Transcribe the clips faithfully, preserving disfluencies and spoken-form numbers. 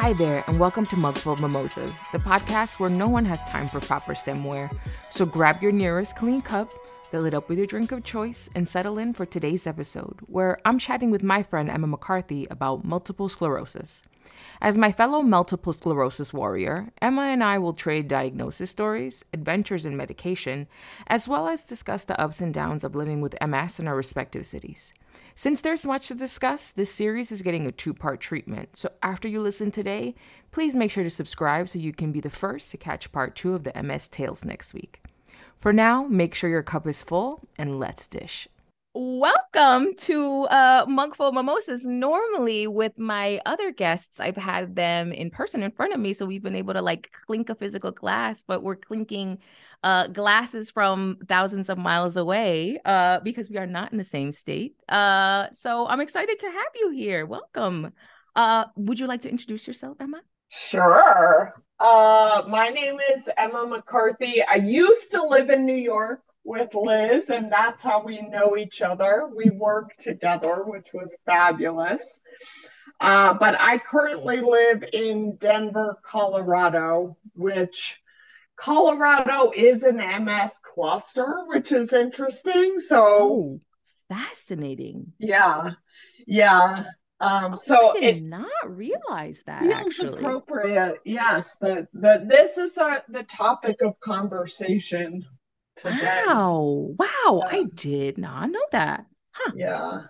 Hi there, and welcome to Mugful of Mimosas, the podcast where no one has time for proper stemware. So grab your nearest clean cup, fill it up with your drink of choice, and settle in for today's episode, where I'm chatting with my friend Emma McCarthy about multiple sclerosis. As my fellow multiple sclerosis warrior, Emma and I will trade diagnosis stories, adventures in medication, as well as discuss the ups and downs of living with M S in our respective cities. Since there's much to discuss, this series is getting a two-part treatment, so after you listen today, please make sure to subscribe so you can be the first to catch part two of the M S Tales next week. For now, make sure your cup is full, and let's dish. Welcome to uh, Mugful Mimosas. Normally with my other guests, I've had them in person in front of me, so we've been able to like clink a physical glass, but we're clinking uh, glasses from thousands of miles away uh, because we are not in the same state. Uh, so I'm excited to have you here. Welcome. Uh, would you like to introduce yourself, Emma? Sure. Uh, my name is Emma McCarthy. I used to live in New York with Liz, and that's how we know each other. We worked together, which was fabulous. Uh, but I currently live in Denver, Colorado, which Colorado is an M S cluster, which is interesting. So oh, fascinating. Yeah, yeah. Um, so I did it, not realize that feels actually appropriate. Yes, the the this is our, the topic of conversation today. Wow. Wow. Uh, I did not know that. Huh. Yeah.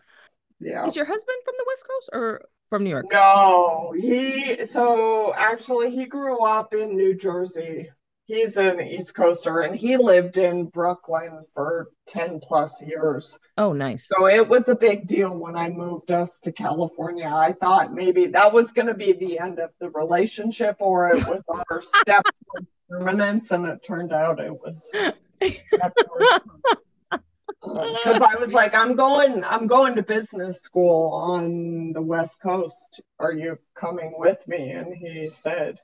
Yeah. Is your husband from the West Coast or from New York? No, he, so actually he grew up in New Jersey. He's an East Coaster, and he lived in Brooklyn for ten plus years. Oh, nice. So it was a big deal when I moved us to California. I thought maybe that was going to be the end of the relationship, or it was our step towards permanence, and it turned out it was... Because uh, I was like, I'm going, I'm going to business school on the West Coast. Are you coming with me? And he said,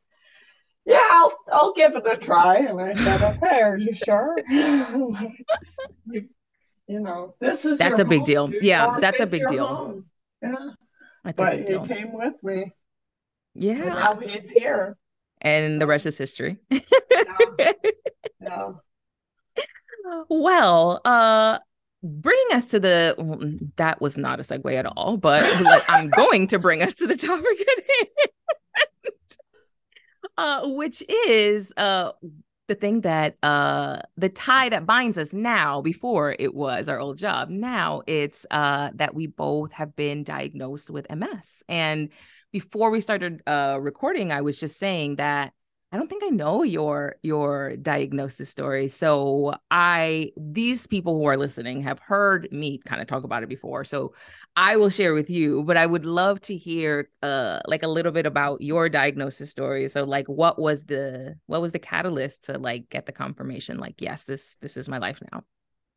yeah, I'll, I'll give it a try. And I said, okay, are you sure? you, you know, this is that's a big deal. Yeah, that's a big deal. Yeah, but he came with me. Yeah, and now he's here, and the rest is history. yeah. yeah. Well, uh, bringing us to the, well, that was not a segue at all, but like, I'm going to bring us to the topic at hand, uh, which is uh, the thing that, uh, the tie that binds us now. Before it was our old job. Now it's uh, that we both have been diagnosed with M S. And before we started uh, recording, I was just saying that I don't think I know your your diagnosis story. So I, these people who are listening have heard me kind of talk about it before. So I will share with you, but I would love to hear uh, like a little bit about your diagnosis story. So like, what was the, what was the catalyst to like get the confirmation? Like, yes, this, this is my life now.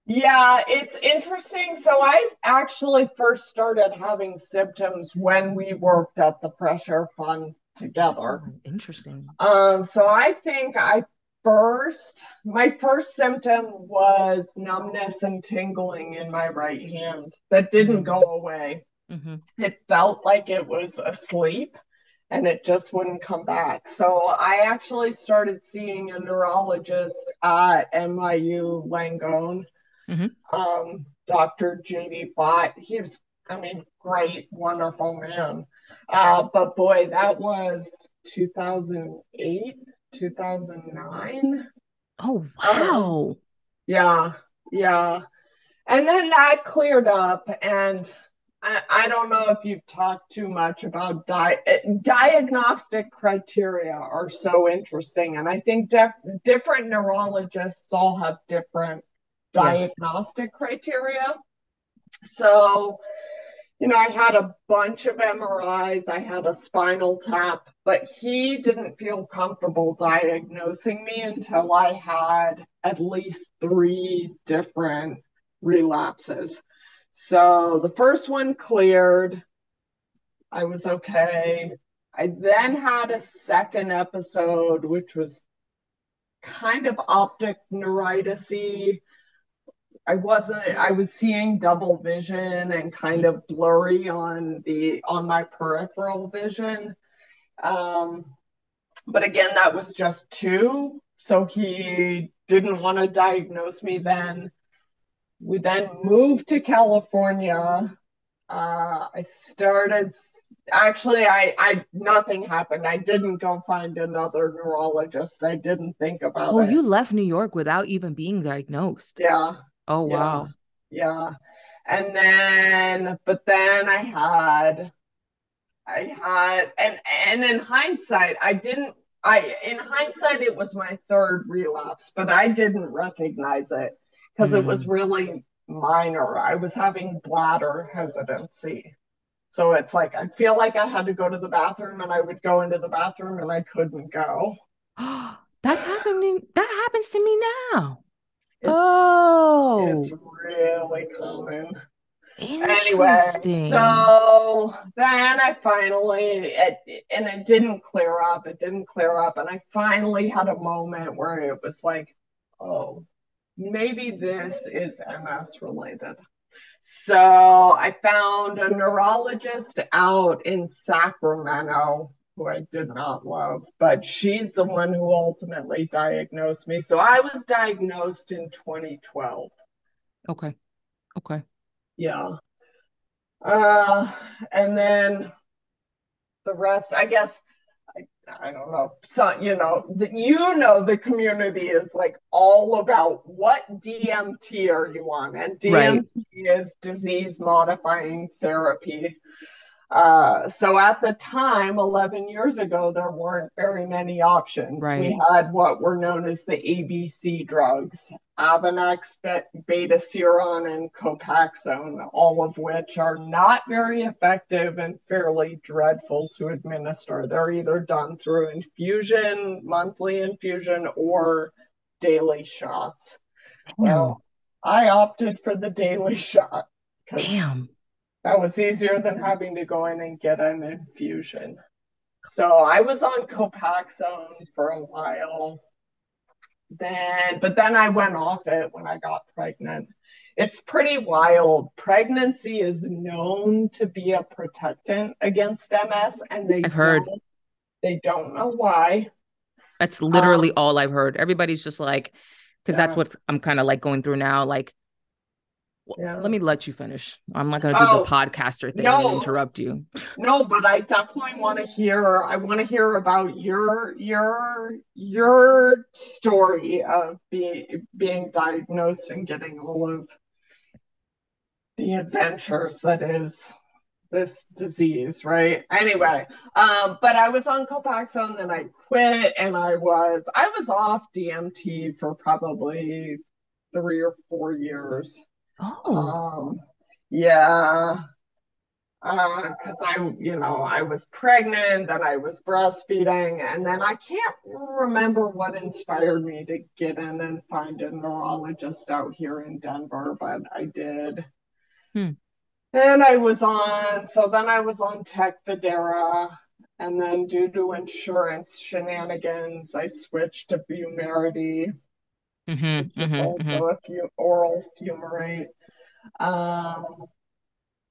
Yeah, it's interesting. So I actually first started having symptoms when we worked at the Fresh Air Fund together. Interesting. Um, so I think I first, my first symptom was numbness and tingling in my right hand that didn't go away. Mm-hmm. It felt like it was asleep and it just wouldn't come back. So I actually started seeing a neurologist at N Y U Langone, mm-hmm. um, Doctor J D Bott. He was, I mean, great, wonderful man. Uh, but boy, that was two thousand eight, two thousand nine. Oh, wow. Um, yeah, yeah. And then that cleared up. And I, I don't know if you've talked too much about di- diagnostic criteria are so interesting. And I think def- different neurologists all have different diagnostic yeah. criteria. So... You know, I had a bunch of M R Is, I had a spinal tap, but he didn't feel comfortable diagnosing me until I had at least three different relapses. So the first one cleared, I was okay. I then had a second episode, which was kind of optic neuritis-y. I wasn't, I was seeing double vision and kind of blurry on the, on my peripheral vision. Um, but again, that was just two. So he didn't want to diagnose me then. We then moved to California. Uh, I started, actually, I, I, nothing happened. I didn't go find another neurologist. I didn't think about oh, it. Oh, you left New York without even being diagnosed. Yeah. Oh, wow. Yeah. yeah. And then, but then I had, I had, and, and in hindsight, I didn't, I, in hindsight, it was my third relapse, but I didn't recognize it because mm. it was really minor. I was having bladder hesitancy. So it's like, I feel like I had to go to the bathroom and I would go into the bathroom and I couldn't go. That's happening. That happens to me now. It's, oh, it's really common. Anyway, so then I finally, it, and it didn't clear up. It didn't clear up. And I finally had a moment where it was like, oh, maybe this is M S related. So I found a neurologist out in Sacramento, who I did not love, but she's the one who ultimately diagnosed me. So I was diagnosed in twenty twelve. Okay. Okay. Yeah. Uh, and then the rest, I guess, I don't know. So, you know, the, you know, the community is like all about what D M T are you on? And D M T right. is disease modifying therapy. Uh, so at the time, eleven years ago, there weren't very many options. Right. We had what were known as the A B C drugs, Avonex, betaseron, and Copaxone, all of which are not very effective and fairly dreadful to administer. They're either done through infusion, monthly infusion, or daily shots. Damn. Well, I opted for the daily shot. Damn. That was easier than having to go in and get an infusion. So I was on Copaxone for a while. Then, but then I went off it when I got pregnant. It's pretty wild. Pregnancy is known to be a protectant against M S, and they I've heard don't, they don't know why. That's literally um, all I've heard. Everybody's just like, because yeah. that's what I'm kind of like going through now. Like, yeah. let me let you finish. I'm not going to do oh, the podcaster thing no, and interrupt you. No, but I definitely want to hear, I want to hear about your, your, your story of be, being diagnosed and getting all of the adventures that is this disease, right? Anyway, um, but I was on Copaxone, then I quit, and I was, I was off D M T for probably three or four years. Oh, um, yeah, because uh, I, you know, I was pregnant, then I was breastfeeding, and then I can't remember what inspired me to get in and find a neurologist out here in Denver, but I did. Hmm. And I was on, so then I was on Tecfidera, and then due to insurance shenanigans, I switched to Vumerity. Mm-hmm, mm-hmm, also mm-hmm. a few oral fumarate. Um,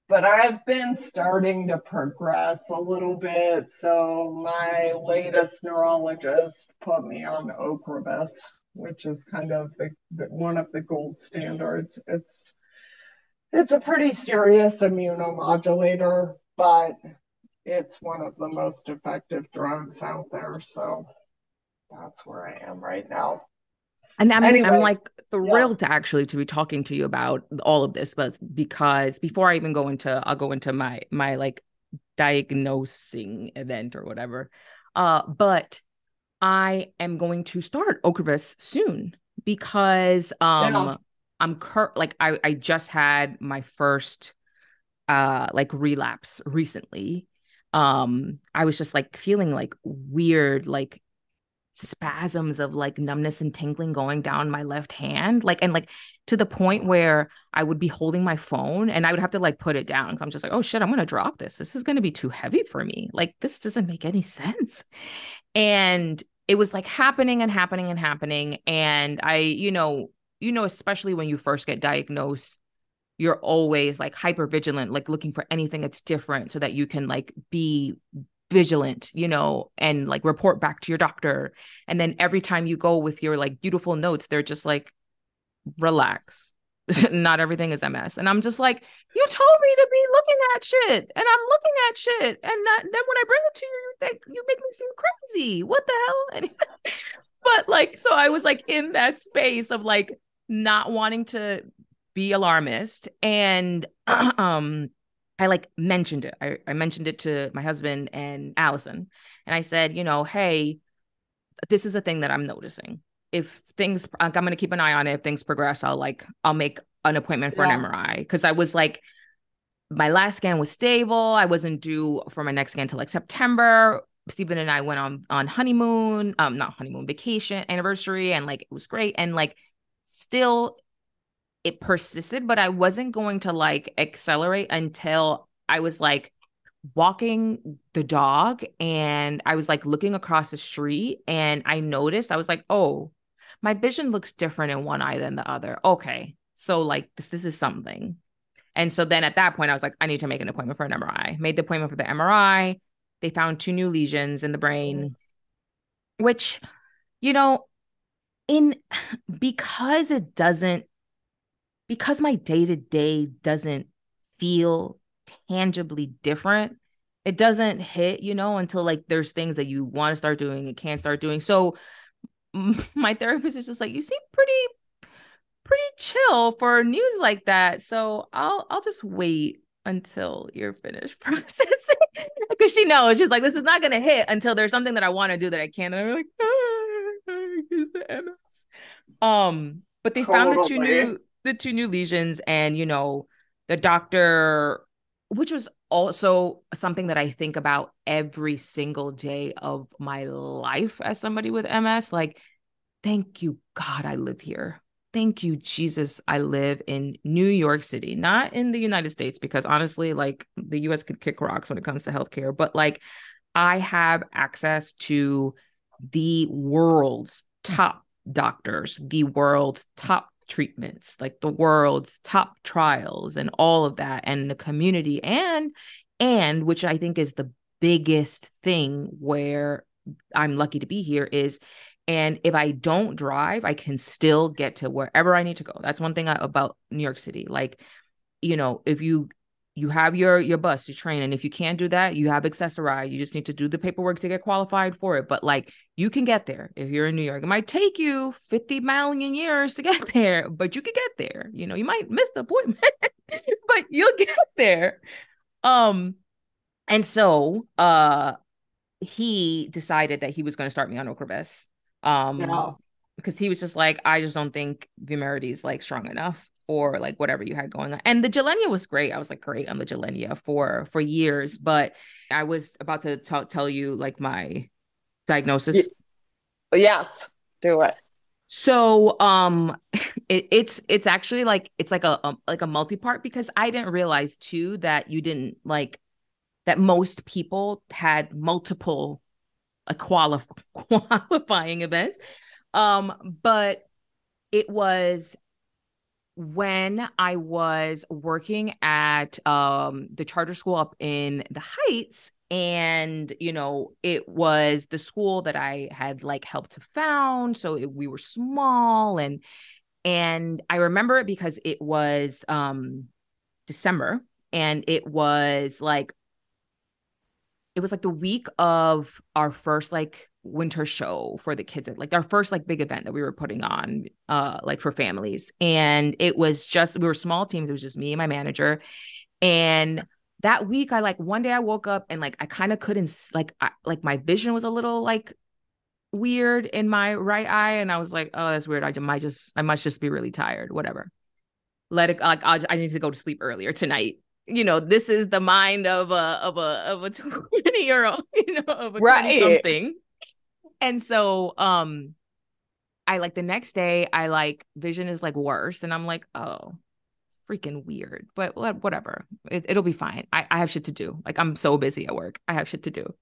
but I've been starting to progress a little bit. So my latest neurologist put me on Ocrevus, which is kind of the, the, one of the gold standards. It's, it's a pretty serious immunomodulator, but it's one of the most effective drugs out there. So that's where I am right now. And I'm, anyway, I'm like thrilled yeah. to actually to be talking to you about all of this, but because before I even go into, I'll go into my, my like diagnosing event or whatever. Uh, but I am going to start Ocrevus soon because um, yeah. I'm cur- like, I, I just had my first uh, like relapse recently. Um, I was just like feeling like weird, like, spasms of like numbness and tingling going down my left hand, like, and like to the point where I would be holding my phone and I would have to like put it down because I'm just like, oh shit, I'm gonna drop this this is gonna be too heavy for me, like this doesn't make any sense. And it was like happening and happening and happening, and I you know you know especially when you first get diagnosed, you're always like hyper vigilant, like looking for anything that's different so that you can like be vigilant, you know, and like report back to your doctor. And then every time you go with your like beautiful notes, they're just like, relax. Not everything is M S. And I'm just like, you told me to be looking at shit, and I'm looking at shit. And not, then when I bring it to you, you think you make me seem crazy. What the hell? And, but like, so I was like in that space of like not wanting to be alarmist. And um, I like mentioned it. I, I mentioned it to my husband and Allison. And I said, you know, hey, this is a thing that I'm noticing. If things, like, I'm going to keep an eye on it. If things progress, I'll like, I'll make an appointment for yeah. an M R I. Cause I was like, my last scan was stable. I wasn't due for my next scan till like September. Stephen and I went on, on honeymoon, um, not honeymoon, vacation, anniversary. And like, it was great. And like, still it persisted, but I wasn't going to like accelerate until I was like walking the dog. And I was like looking across the street, and I noticed, I was like, oh, my vision looks different in one eye than the other. Okay. So like this, this is something. And so then at that point I was like, I need to make an appointment for an M R I. Made the appointment for the M R I. They found two new lesions in the brain, which, you know, in, because it doesn't, because my day-to-day doesn't feel tangibly different, it doesn't hit, you know, until like there's things that you want to start doing and can't start doing. So my therapist is just like, you seem pretty, pretty chill for news like that. So I'll, I'll just wait until you're finished processing, because she knows, she's like, this is not going to hit until there's something that I want to do that I can't. And I'm like, ah, I guess the M S. Um, but they totally. found the two new, the two new lesions, and, you know, the doctor, which was also something that I think about every single day of my life as somebody with M S, like, thank you, God, I live here. Thank you, Jesus, I live in New York City, not in the United States, because honestly, like the U S could kick rocks when it comes to healthcare, but like I have access to the world's top doctors, the world's top treatments, like the world's top trials and all of that, and the community, and and which I think is the biggest thing where I'm lucky to be here is, and if I don't drive, I can still get to wherever I need to go. That's one thing I, about New York City, like, you know, if you you have your your bus, your train, and if you can't do that, you have Accessori. You just need to do the paperwork to get qualified for it. But like, you can get there if you're in New York. It might take you fifty million years to get there, but you can get there. You know, you might miss the appointment, but you'll get there. Um, and so uh, he decided that he was going to start me on Ocrevus, um, no. because he was just like, I just don't think Vumerity is like strong enough for like whatever you had going on. And the Jelenia was great. I was like, great on the Jelenia for, for years. But I was about to t- tell you like my diagnosis. Yes. Do it. So, um, it, it's, it's actually like, it's like a, a, like a multi-part, because I didn't realize too, that you didn't like, that most people had multiple uh, qualif- qualifying events. Um, but it was, when I was working at um, the charter school up in the Heights, and, you know, it was the school that I had like helped to found. So it, we were small, and, and I remember it because it was um, December, and it was like, it was like the week of our first like winter show for the kids, like our first like big event that we were putting on, uh, like for families. And it was just, we were small teams. It was just me and my manager. And that week I like, one day I woke up and like, I kind of couldn't like, I, like my vision was a little like weird in my right eye. And I was like, oh, that's weird. I might just, I must just be really tired, whatever. Let it, like, I'll, I need to go to sleep earlier tonight. You know, this is the mind of a, of a, of a twenty year old, you know, of a right. twenty something. And so, um, I like the next day I like vision is like worse, and I'm like, oh, it's freaking weird, but whatever, it, it'll be fine. I, I have shit to do. Like I'm so busy at work. I have shit to do.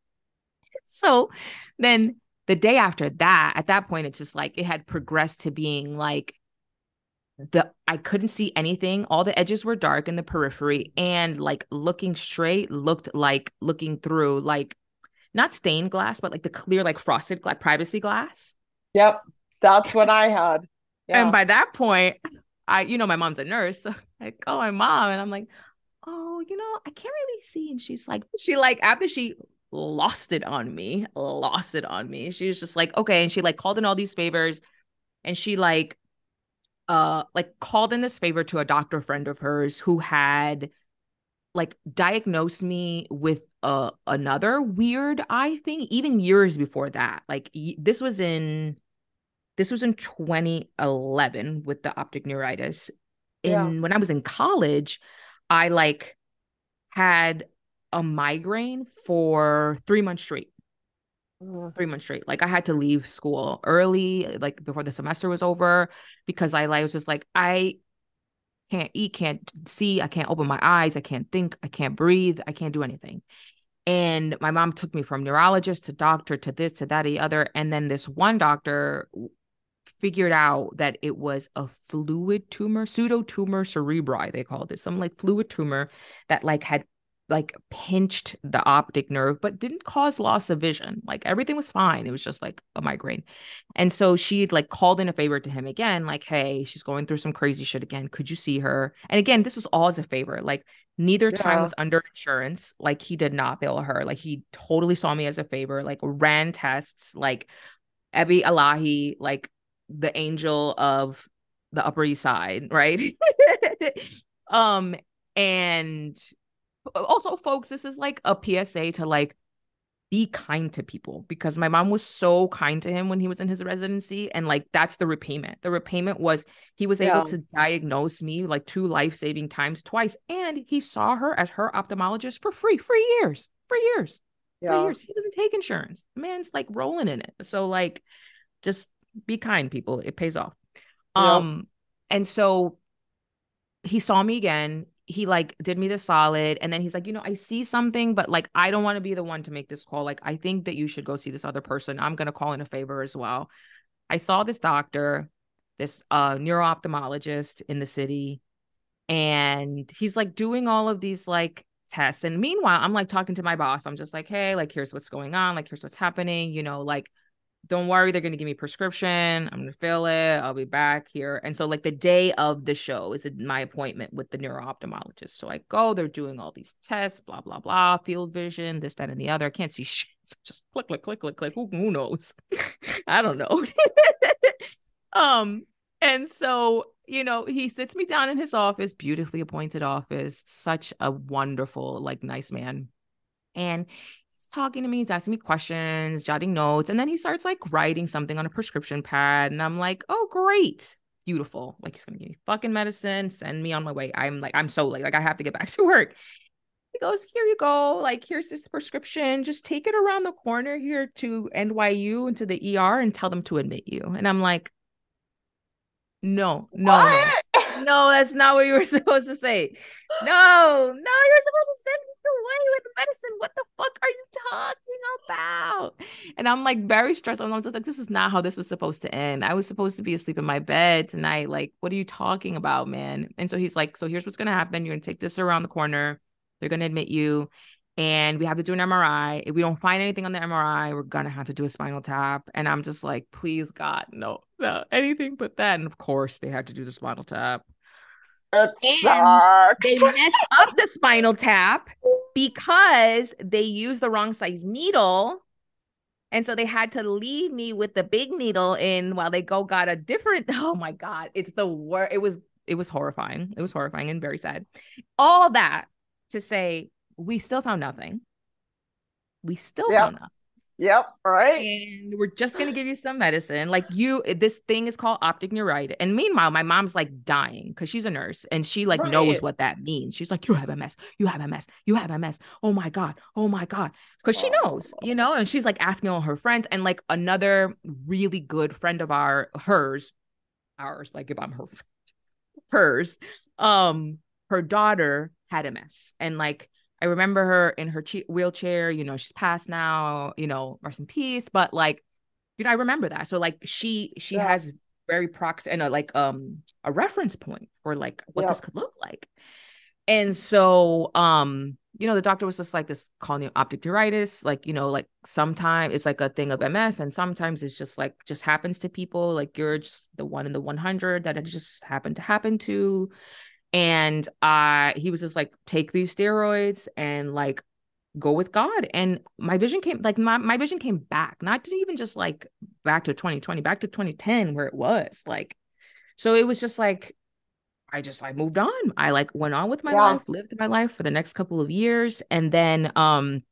So then the day after that, at that point, it's just like, it had progressed to being like the, I couldn't see anything. All the edges were dark in the periphery, and like looking straight looked like looking through like not stained glass, but like the clear, like frosted glass, privacy glass. Yep. That's what I had. Yeah. And by that point, I, you know, my mom's a nurse. So I call my mom and I'm like, oh, you know, I can't really see. And she's like, she like, after she lost it on me, lost it on me. She was just like, okay. And she like called in all these favors and she like, uh, like called in this favor to a doctor friend of hers who had like diagnosed me with uh, another weird eye thing, even years before that. Like y- this was in, this was in twenty eleven with the optic neuritis. And yeah. when I was in college, I like had a migraine for three months straight, mm-hmm. three months straight. Like I had to leave school early, like before the semester was over, because I, I was just like, I can't eat, can't see. I can't open my eyes. I can't think. I can't breathe. I can't do anything. And my mom took me from neurologist to doctor, to this, to that, to the other. And then this one doctor figured out that it was a fluid tumor, pseudotumor cerebri, they called it, some like fluid tumor that like had like pinched the optic nerve, but didn't cause loss of vision. Like everything was fine. It was just like a migraine. And so she like called in a favor to him again, like, hey, she's going through some crazy shit again. Could you see her? And again, this was all as a favor. Like neither yeah. time was under insurance. Like he did not bill her. Like he totally saw me as a favor, like ran tests, like Ebi Allahi, like the angel of the Upper East Side, right? um, and also, folks, this is like a P S A to like be kind to people, because my mom was so kind to him when he was in his residency. And like, that's the repayment. The repayment was he was yeah. able to diagnose me like two life-saving times twice. And he saw her at her ophthalmologist for free, for years, for years, yeah. for years. He doesn't take insurance. Man's like rolling in it. So like, just be kind, people. It pays off. Yeah. Um, and so he saw me again. He like did me the solid. And then he's like, you know, I see something, but like, I don't want to be the one to make this call. Like, I think that you should go see this other person. I'm going to call in a favor as well. I saw this doctor, this uh, neuro-ophthalmologist in the city. And he's like doing all of these like tests. And meanwhile, I'm like talking to my boss. I'm just like, hey, like, here's what's going on. Like, here's what's happening. You know, like, don't worry, they're going to give me a prescription. I'm going to fill it. I'll be back here. And so like the day of the show is my appointment with the neuro-ophthalmologist. So I go, they're doing all these tests, blah, blah, blah, field vision, this, that, and the other. I can't see shit. So just click, click, click, click, click. Who, who knows? I don't know. um, And so, you know, he sits me down in his office, beautifully appointed office, such a wonderful, like nice man. And he's talking to me, he's asking me questions, jotting notes, and then he starts like writing something on a prescription pad. And I'm like, oh, great, beautiful. Like he's gonna give me fucking medicine, send me on my way. I'm like, I'm so late, like I have to get back to work. He goes, here you go, like here's this prescription. Just take it around the corner here to N Y U and to the E R and tell them to admit you. And I'm like, no, no, what? no, no, that's not what you were supposed to say. No, no, you're supposed to send me away with medicine. What the fuck are you talking about? And I'm like very stressed. I'm just like, this is not how this was supposed to end. I was supposed to be asleep in my bed tonight. Like, what are you talking about, man? And so he's like, so here's what's going to happen. You're going to take this around the corner. They're going to admit you. And we have to do an M R I. If we don't find anything on the M R I, we're going to have to do a spinal tap. And I'm just like, please, God, no, no, anything but that. And of course, they had to do the spinal tap. It sucks. They messed up the spinal tap because they used the wrong size needle. And so they had to leave me with the big needle in while they go got a different. Oh my God. It's the worst. It was, it was horrifying. It was horrifying and very sad. All that to say, we still found nothing. We still yep. found nothing. Yep. Right. And we're just going to give you some medicine. Like you, this thing is called optic neuritis. And meanwhile, my mom's like dying because she's a nurse and she like right. knows what that means. She's like, you have M S. You have M S. You have M S. Oh my God. Oh my God. Because she knows, you know, and she's like asking all her friends, and like another really good friend of our, hers, ours, like if I'm her, friend, hers, um, her daughter had M S, and like, I remember her in her che- wheelchair, you know, she's passed now, you know, rest in peace. But like, you know, I remember that. So like she, she yeah. has very prox and a, like, um, a reference point for like what yeah. this could look like. And so, um, you know, the doctor was just like, this colony optic neuritis, like, you know, like sometimes it's like a thing of M S, and sometimes it's just like, just happens to people. Like, you're just the one in the one hundred that it just happened to happen to. And uh, he was just like, take these steroids and like, go with God. And my vision came, like my, my vision came back, not even just like back to twenty twenty, back to twenty ten where it was like. So it was just like, I just like moved on. I like went on with my yeah. life, lived my life for the next couple of years. And then um,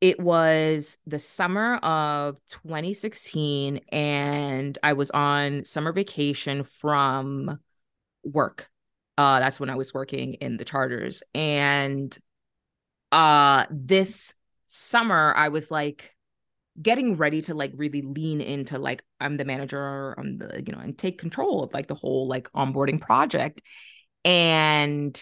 it was the summer of twenty sixteen, and I was on summer vacation from work. Uh, that's when I was working in the charters. And uh, this summer I was like getting ready to like really lean into like, I'm the manager, I'm the, you know, and take control of like the whole like onboarding project. And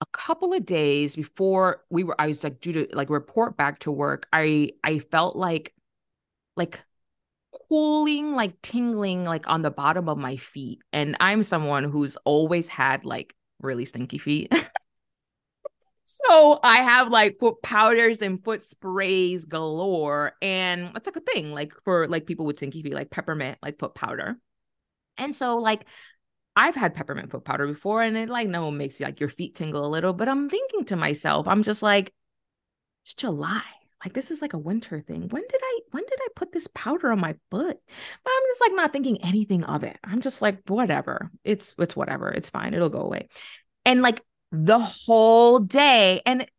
a couple of days before we were, I was like due to like report back to work, I I felt like like cooling, like tingling, like on the bottom of my feet. And I'm someone who's always had like really stinky feet. So I have like foot powders and foot sprays galore. And it's like a thing, like for like people with stinky feet, like peppermint, like foot powder. And so like, I've had peppermint foot powder before, and it like, no, it makes you like your feet tingle a little, but I'm thinking to myself, I'm just like, it's July. Like, this is like a winter thing. When did I, when did I put this powder on my foot? But I'm just like not thinking anything of it. I'm just like, whatever. It's, it's whatever. It's fine. It'll go away. And like, the whole day, and it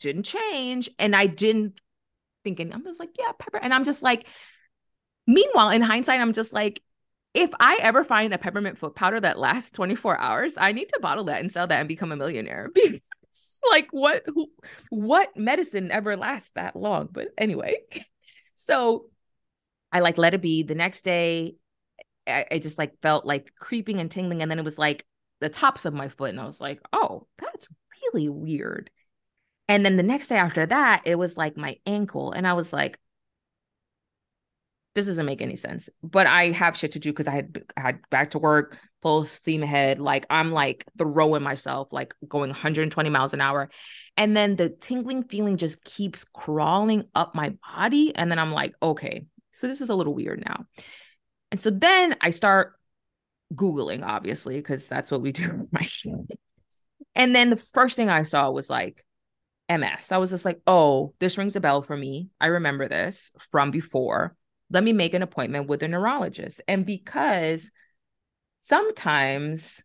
didn't change. And I didn't thinking, I'm just like, yeah, pepper. And I'm just like, meanwhile, in hindsight, I'm just like, if I ever find a peppermint foot powder that lasts twenty-four hours, I need to bottle that and sell that and become a millionaire. Because like what, who, what medicine ever lasts that long? But anyway, so I like, let it be. The next day I, I just like felt like creeping and tingling. And then it was like the tops of my foot. And I was like, oh, that's really weird. And then the next day after that, it was like my ankle. And I was like, this doesn't make any sense, but I have shit to do. Cause I had, I had back to work, full steam ahead. Like I'm like throwing myself, like going one hundred twenty miles an hour. And then the tingling feeling just keeps crawling up my body. And then I'm like, okay, so this is a little weird now. And so then I start Googling, obviously, because that's what we do. And then the first thing I saw was like M S. I was just like, oh, this rings a bell for me. I remember this from before. Let me make an appointment with a neurologist. And because sometimes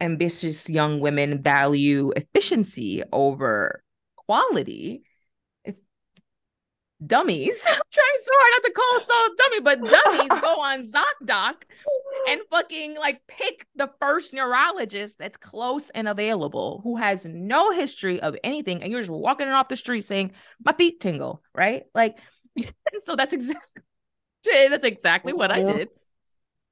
ambitious young women value efficiency over quality, dummies, I'm trying so hard not to call so dummy, but dummies go on ZocDoc and fucking like pick the first neurologist that's close and available, who has no history of anything, and you're just walking off the street saying my feet tingle, right? Like, and so that's exactly that's exactly what I did.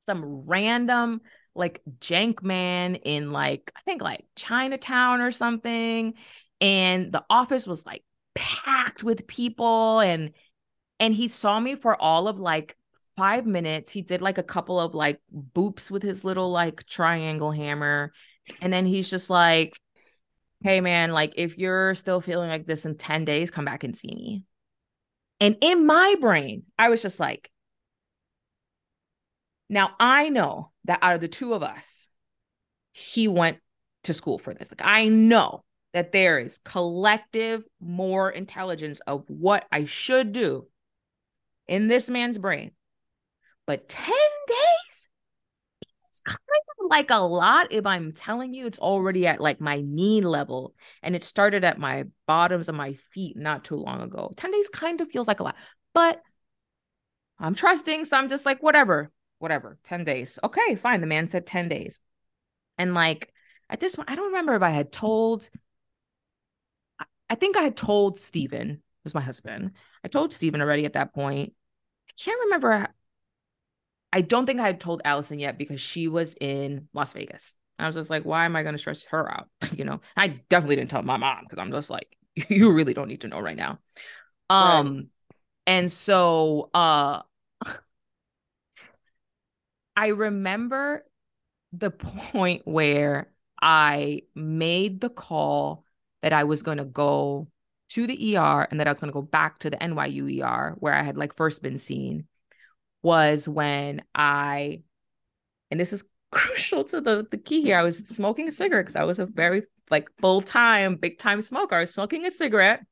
Some random like jank man in like I think like Chinatown or something, and the office was like packed with people, and and he saw me for all of like five minutes. He did like a couple of like boops with his little like triangle hammer, and then he's just like, hey man, like if you're still feeling like this in ten days, come back and see me. And in my brain I was just like, now I know that out of the two of us, he went to school for this. Like I know that there is collective more intelligence of what I should do in this man's brain. But ten days is kind of like a lot. If I'm telling you, it's already at like my knee level, and it started at my bottoms of my feet not too long ago. ten days kind of feels like a lot, but I'm trusting. So I'm just like, whatever, whatever, ten days. Okay, fine. The man said ten days. And like at this point, I don't remember if I had told... I think I had told Steven, who was my husband. I told Steven already at that point. I can't remember. I don't think I had told Allison yet, because she was in Las Vegas. And I was just like, why am I going to stress her out? You know, I definitely didn't tell my mom, because I'm just like, you really don't need to know right now. Right. Um, and so uh, I remember the point where I made the call that I was going to go to the E R and that I was going to go back to the N Y U E R where I had like first been seen was when I, and this is crucial to the, the key here, I was smoking a cigarette because I was a very like full-time, big-time smoker. I was smoking a cigarette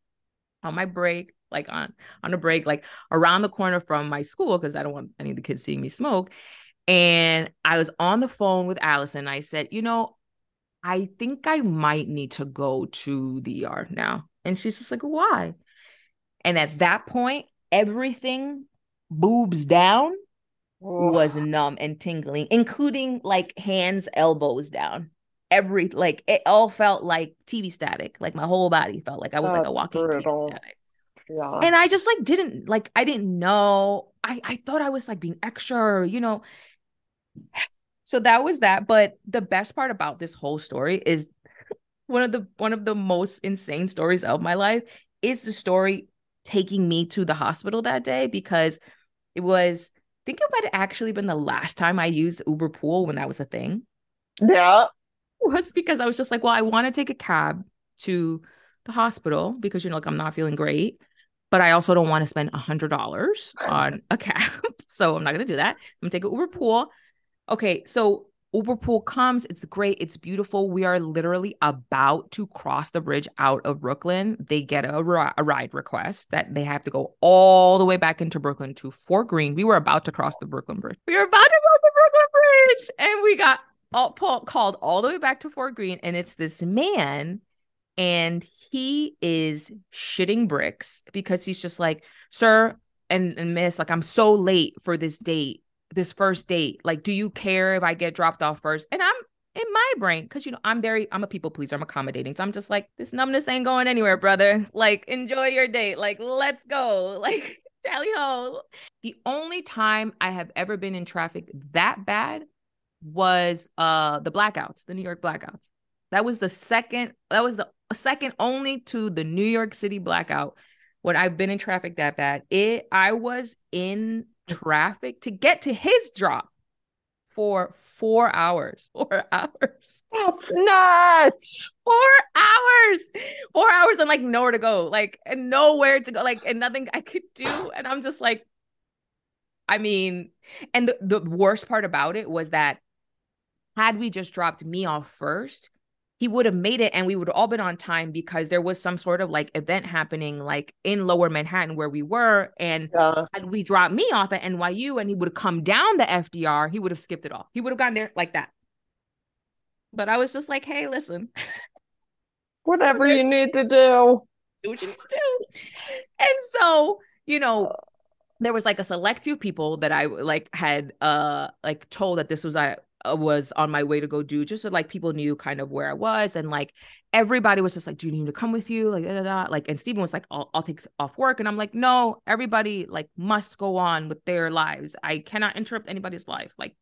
on my break, like on, on a break, like around the corner from my school because I don't want any of the kids seeing me smoke. And I was on the phone with Allison. I said, you know, I think I might need to go to the E R now. And she's just like, why? And at that point, everything boobs down oh. was numb and tingling, including like hands, elbows down. Every, like it all felt like T V static. Like my whole body felt like I was That's like a walking brutal. T V static. Yeah. And I just like, didn't like, I didn't know. I, I thought I was like being extra, or, you know. So that was that. But the best part about this whole story is one of the one of the most insane stories of my life is the story taking me to the hospital that day, because it was, I think it might have actually been the last time I used Uber Pool when that was a thing. Yeah. It was because I was just like, well, I want to take a cab to the hospital because, you know, like I'm not feeling great, but I also don't want to spend one hundred dollars on a cab. So I'm not going to do that. I'm going to take an Uber Pool. Okay, so Uber Pool comes. It's great. It's beautiful. We are literally about to cross the bridge out of Brooklyn. They get a, ri- a ride request that they have to go all the way back into Brooklyn to Fort Greene. We were about to cross the Brooklyn Bridge. We were about to cross the Brooklyn Bridge. And we got all, Paul, called all the way back to Fort Greene. And it's this man. And he is shitting bricks because he's just like, sir and, and miss, like, I'm so late for this date. This first date, like, do you care if I get dropped off first? And I'm in my brain, because, you know, I'm very, I'm a people pleaser. I'm accommodating. So I'm just like, this numbness ain't going anywhere, brother. Like, enjoy your date. Like, let's go. Like, tally ho. The only time I have ever been in traffic that bad was uh the blackouts, the New York blackouts. That was the second, that was the second only to the New York City blackout when I've been in traffic that bad. It, I was in traffic to get to his drop for four hours. Four hours. That's nuts. Four hours. Four hours and like nowhere to go. Like and nowhere to go. Like and nothing I could do. And I'm just like, I mean, and the, the worst part about it was that had we just dropped me off first, he would have made it and we would have all been on time because there was some sort of like event happening like in lower Manhattan where we were. And yeah. had we dropped me off at N Y U and he would have come down the F D R, he would have skipped it all. He would have gone there like that. But I was just like, hey, listen. Whatever you need to do. Do what you need to do. And so, you know, there was like a select few people that I like had uh like told that this was I. was on my way to go do, just so like people knew kind of where I was. And like everybody was just like, do you need me to come with you? Like, da, da, da. Like, and Stephen was like, I'll, I'll take off work. And I'm like, no, everybody like must go on with their lives. I cannot interrupt anybody's life. Like,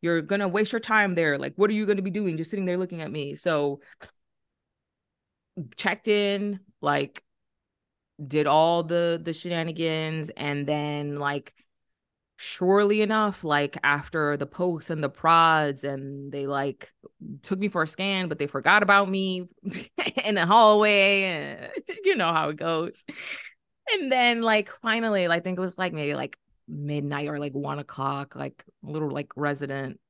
you're going to waste your time there. Like, what are you going to be doing? Just sitting there looking at me. So checked in, like did all the, the shenanigans. And then like, surely enough, like after the pokes and the prods and they like took me for a scan, but they forgot about me in the hallway. And you know how it goes. And then like, finally, I think it was like maybe like midnight or like one o'clock, like a little like resident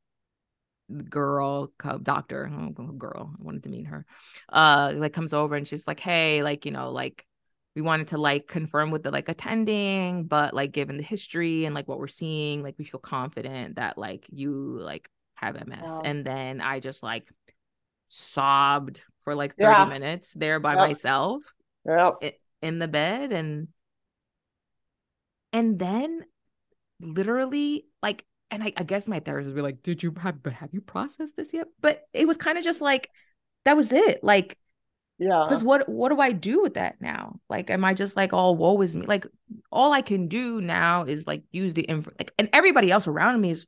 girl, doctor, girl, I wanted to meet her, uh, like comes over and she's like, hey, like, you know, like, we wanted to like confirm with the like attending, but like given the history and like what we're seeing, like we feel confident that like you like have M S. Yeah. And then I just like sobbed for like thirty yeah. minutes there by yep. myself yep. in the bed. And, and then literally like, and I, I guess my therapist would be like, did you have, have you processed this yet? But it was kind of just like, that was it. Like, yeah. Because what what do I do with that now? Like, am I just like, oh, woe is me? Like, all I can do now is like use the info. Like, and everybody else around me is,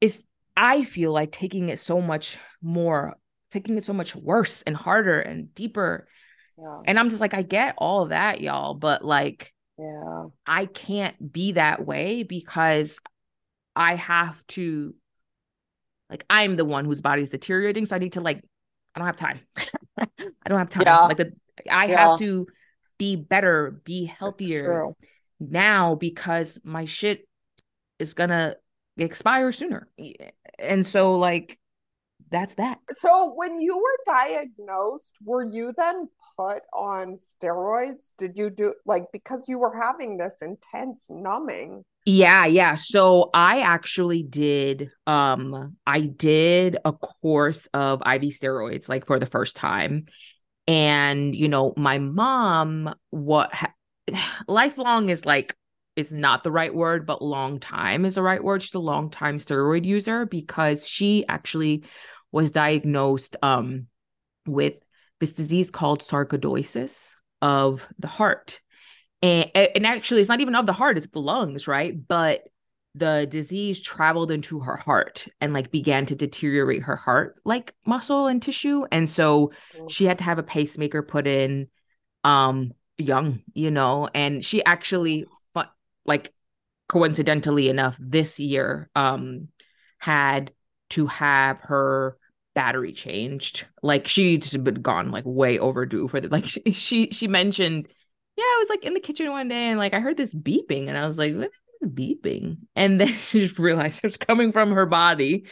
is I feel like taking it so much more, taking it so much worse and harder and deeper. Yeah. And I'm just like, I get all of that, y'all, but like, yeah, I can't be that way because I have to Like, I'm the one whose body's deteriorating. So I need to, like, I don't have time. I don't have time. Yeah. Like, the, I yeah. have to be better, be healthier now because my shit is going to expire sooner. And so, like, that's that. So when you were diagnosed, were you then put on steroids? Did you do, like, because you were having this intense numbing? Yeah, yeah. So I actually did, um, I did a course of I V steroids, like, for the first time. And, you know, my mom, what ha- lifelong is like, it's not the right word, but long time is the right word. She's a long time steroid user because she actually was diagnosed um, with this disease called sarcoidosis of the heart. And, and actually, it's not even of the heart, it's the lungs, right? But the disease traveled into her heart and, like, began to deteriorate her heart, like, muscle and tissue. And so she had to have a pacemaker put in um, young, you know, and she actually... like, coincidentally enough, this year, um, had to have her battery changed. Like, she's been gone, like, way overdue for the, like, she, she, she mentioned, yeah, I was, like, in the kitchen one day and, like, I heard this beeping and I was like, what is beeping? And then she just realized it was coming from her body.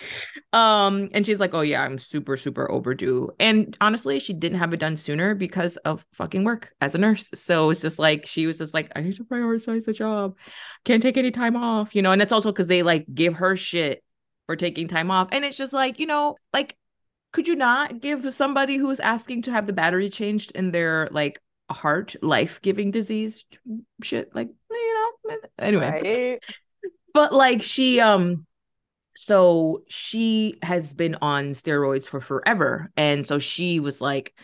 Um, and she's like, oh yeah, I'm super, super overdue. And honestly, she didn't have it done sooner because of fucking work as a nurse. So it's just like, she was just like, I need to prioritize the job. Can't take any time off, you know? And that's also because they, like, give her shit for taking time off. And it's just like, you know, like, could you not give somebody who's asking to have the battery changed in their, like, heart life-giving disease shit? Like, you know, anyway, right. But, like, she, um, so she has been on steroids for forever. And so she was, like,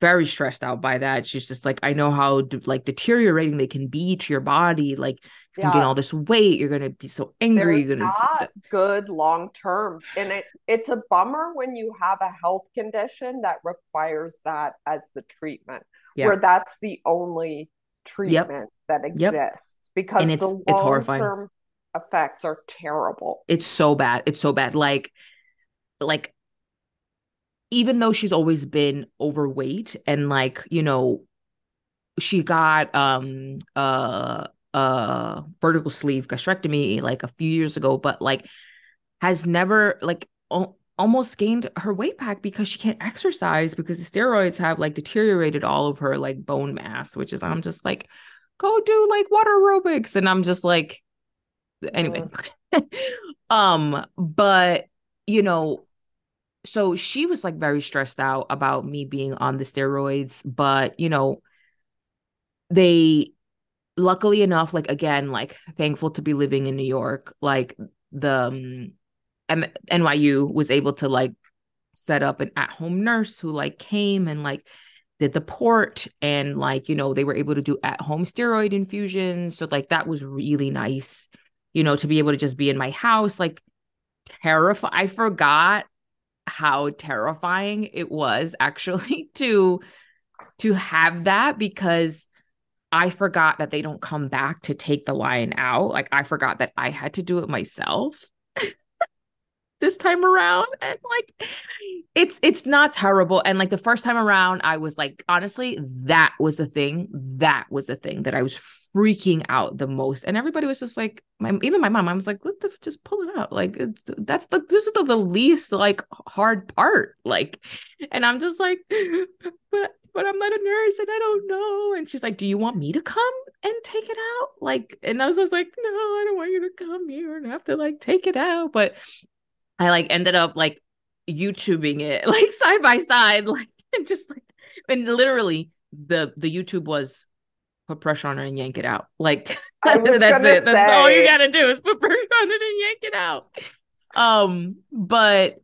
very stressed out by that. She's just like, I know how de- like deteriorating they can be to your body. Like, you yeah. can gain all this weight. You're going to be so angry. They're you're going to not good long-term. And it, it's a bummer when you have a health condition that requires that as the treatment, yeah. where that's the only treatment yep. that exists yep. because it's, the long-term it's horrifying. Effects are terrible. It's so bad. It's so bad. Like, like, even though she's always been overweight and, like, you know, she got um uh uh vertical sleeve gastrectomy, like, a few years ago, but, like, has never, like, o- almost gained her weight back because she can't exercise because the steroids have, like, deteriorated all of her, like, bone mass, which is, I'm just like, go do, like, water aerobics. And I'm just like, anyway. um, but, you know, so she was, like, very stressed out about me being on the steroids, but, you know, they, luckily enough, like, again, like, thankful to be living in New York, like, the um, M- N Y U was able to, like, set up an at-home nurse who, like, came and, like, did the port and, like, you know, they were able to do at-home steroid infusions. So, like, that was really nice, you know, to be able to just be in my house, like, terrified. I forgot how terrifying it was actually to to have that because I forgot that they don't come back to take the lion out. Like, I forgot that I had to do it myself this time around. And, like, it's it's not terrible. And, like, the first time around, I was like, honestly, that was the thing. That was the thing that I was freaking out the most. And everybody was just like, my, even my mom, I was like, what the, just pull it out. Like, it, that's the, this is the, the least, like, hard part. Like, and I'm just like, but, but I'm not a nurse and I don't know. And she's like, do you want me to come and take it out? Like, and I was just like, no, I don't want you to come here and have to, like, take it out. But I, like, ended up, like, YouTubing it, like, side by side, like, and just, like, and literally the, the YouTube was, put pressure on her and yank it out. Like, that's it. Say, that's all you gotta do is put pressure on it and yank it out. Um, but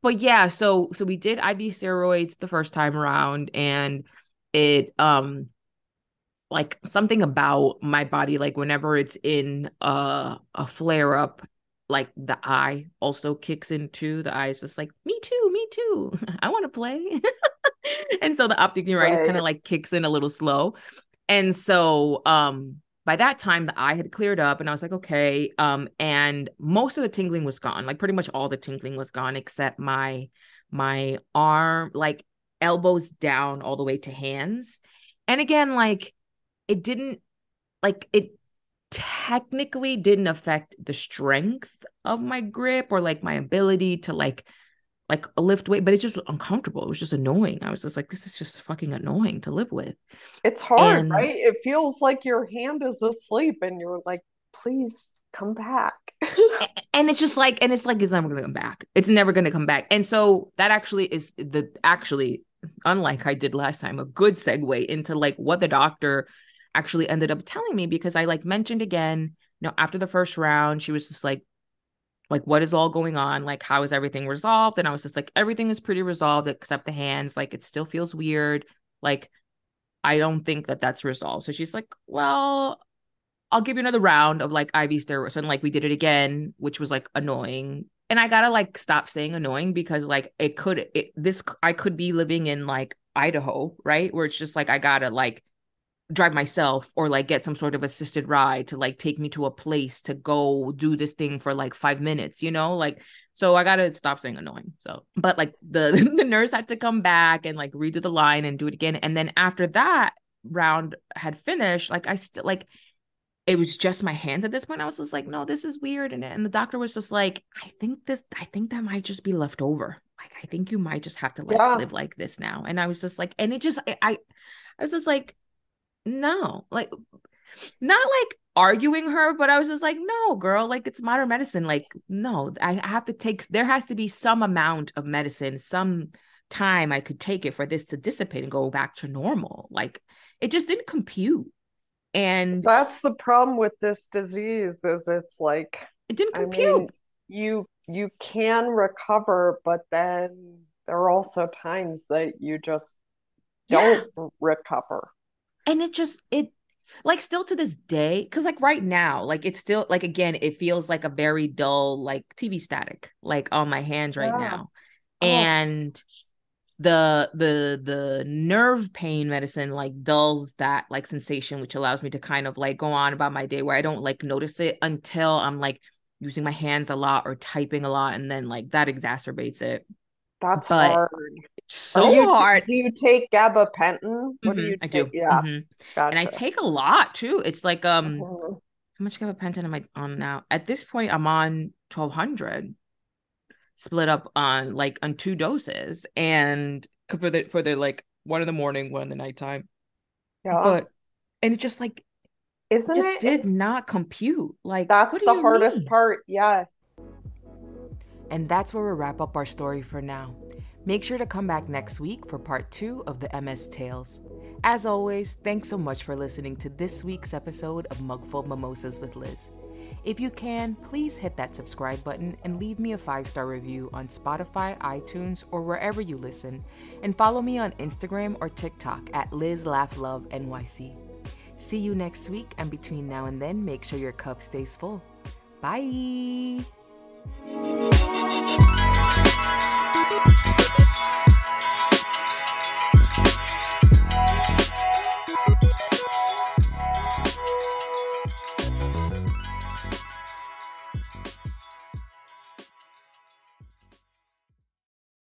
but yeah, so so we did I V steroids the first time around, and it um like something about my body, like whenever it's in a a flare up, like the eye also kicks in too. The eye is just like, me too, me too. I want to play. And so the optic neuritis right. kind of like kicks in a little slow. And so, um, By that time, the eye had cleared up and I was like, okay. Um, and most of the tingling was gone. Like pretty much all the tingling was gone, except my, my arm, like elbows down all the way to hands. And again, like it didn't, like it technically didn't affect the strength of my grip or like my ability to like, like lift weight, but it's just uncomfortable. It was just annoying. I was just like, this is just fucking annoying to live with. It's hard, and, right? It feels like your hand is asleep and you're like, please come back. And it's just like, and it's like, it's never going to come back. It's never going to come back. And so that actually is the, actually, unlike I did last time, a good segue into like what the doctor actually ended up telling me, because I like mentioned again, you know, after the first round, she was just like, like, what is all going on? Like, how is everything resolved? And I was just like, everything is pretty resolved except the hands. Like, it still feels weird. Like, I don't think that that's resolved. So she's like, well, I'll give you another round of like I V steroids. And like, we did it again, which was like annoying. And I gotta like stop saying annoying, because like it could, it, this, I could be living in like Idaho, right? Where it's just like, I gotta like drive myself or like get some sort of assisted ride to like take me to a place to go do this thing for like five minutes, you know, like, so I gotta stop saying annoying. So, but like the, the nurse had to come back and like redo the line and do it again. And then after that round had finished, like I still like, it was just my hands at this point. I was just like, no, this is weird. And, and the doctor was just like, I think this, I think that might just be left over. Like, I think you might just have to like yeah. live like this now. And I was just like, and it just, I, I, I was just like, no, like not like arguing her, but I was just like, no, girl, like it's modern medicine. Like, no, I have to take, there has to be some amount of medicine, some time I could take it for this to dissipate and go back to normal. Like it just didn't compute. And that's the problem with this disease is it's like, it didn't compute. I mean, you, you can recover, but then there are also times that you just don't yeah. recover. And it just, it like still to this day, cause like right now, like it's still like, again, it feels like a very dull, like T V static, like on my hands right yeah. now. Oh. And the, the, the nerve pain medicine, like dulls that like sensation, which allows me to kind of like go on about my day where I don't like notice it until I'm like using my hands a lot or typing a lot. And then like that exacerbates it. That's but hard. So you, hard. Do you take gabapentin? What mm-hmm, do you take? I do. Yeah. Mm-hmm. Gotcha. And I take a lot too. It's like um mm-hmm. how much gabapentin am I on now? At this point, I'm on twelve hundred split up on like on two doses, and for the for the like one in the morning, one in the nighttime. Yeah. But and it just like Isn't just it just did not compute. Like that's the hardest mean? part. Yeah. And that's where we wrap up our story for now. Make sure to come back next week for part two of the M S Tales. As always, thanks so much for listening to this week's episode of Mugful Mimosas with Liz. If you can, please hit that subscribe button and leave me a five-star review on Spotify, iTunes, or wherever you listen. And follow me on Instagram or TikTok at Liz Laugh Love N Y C. See you next week, and between now and then, make sure your cup stays full. Bye!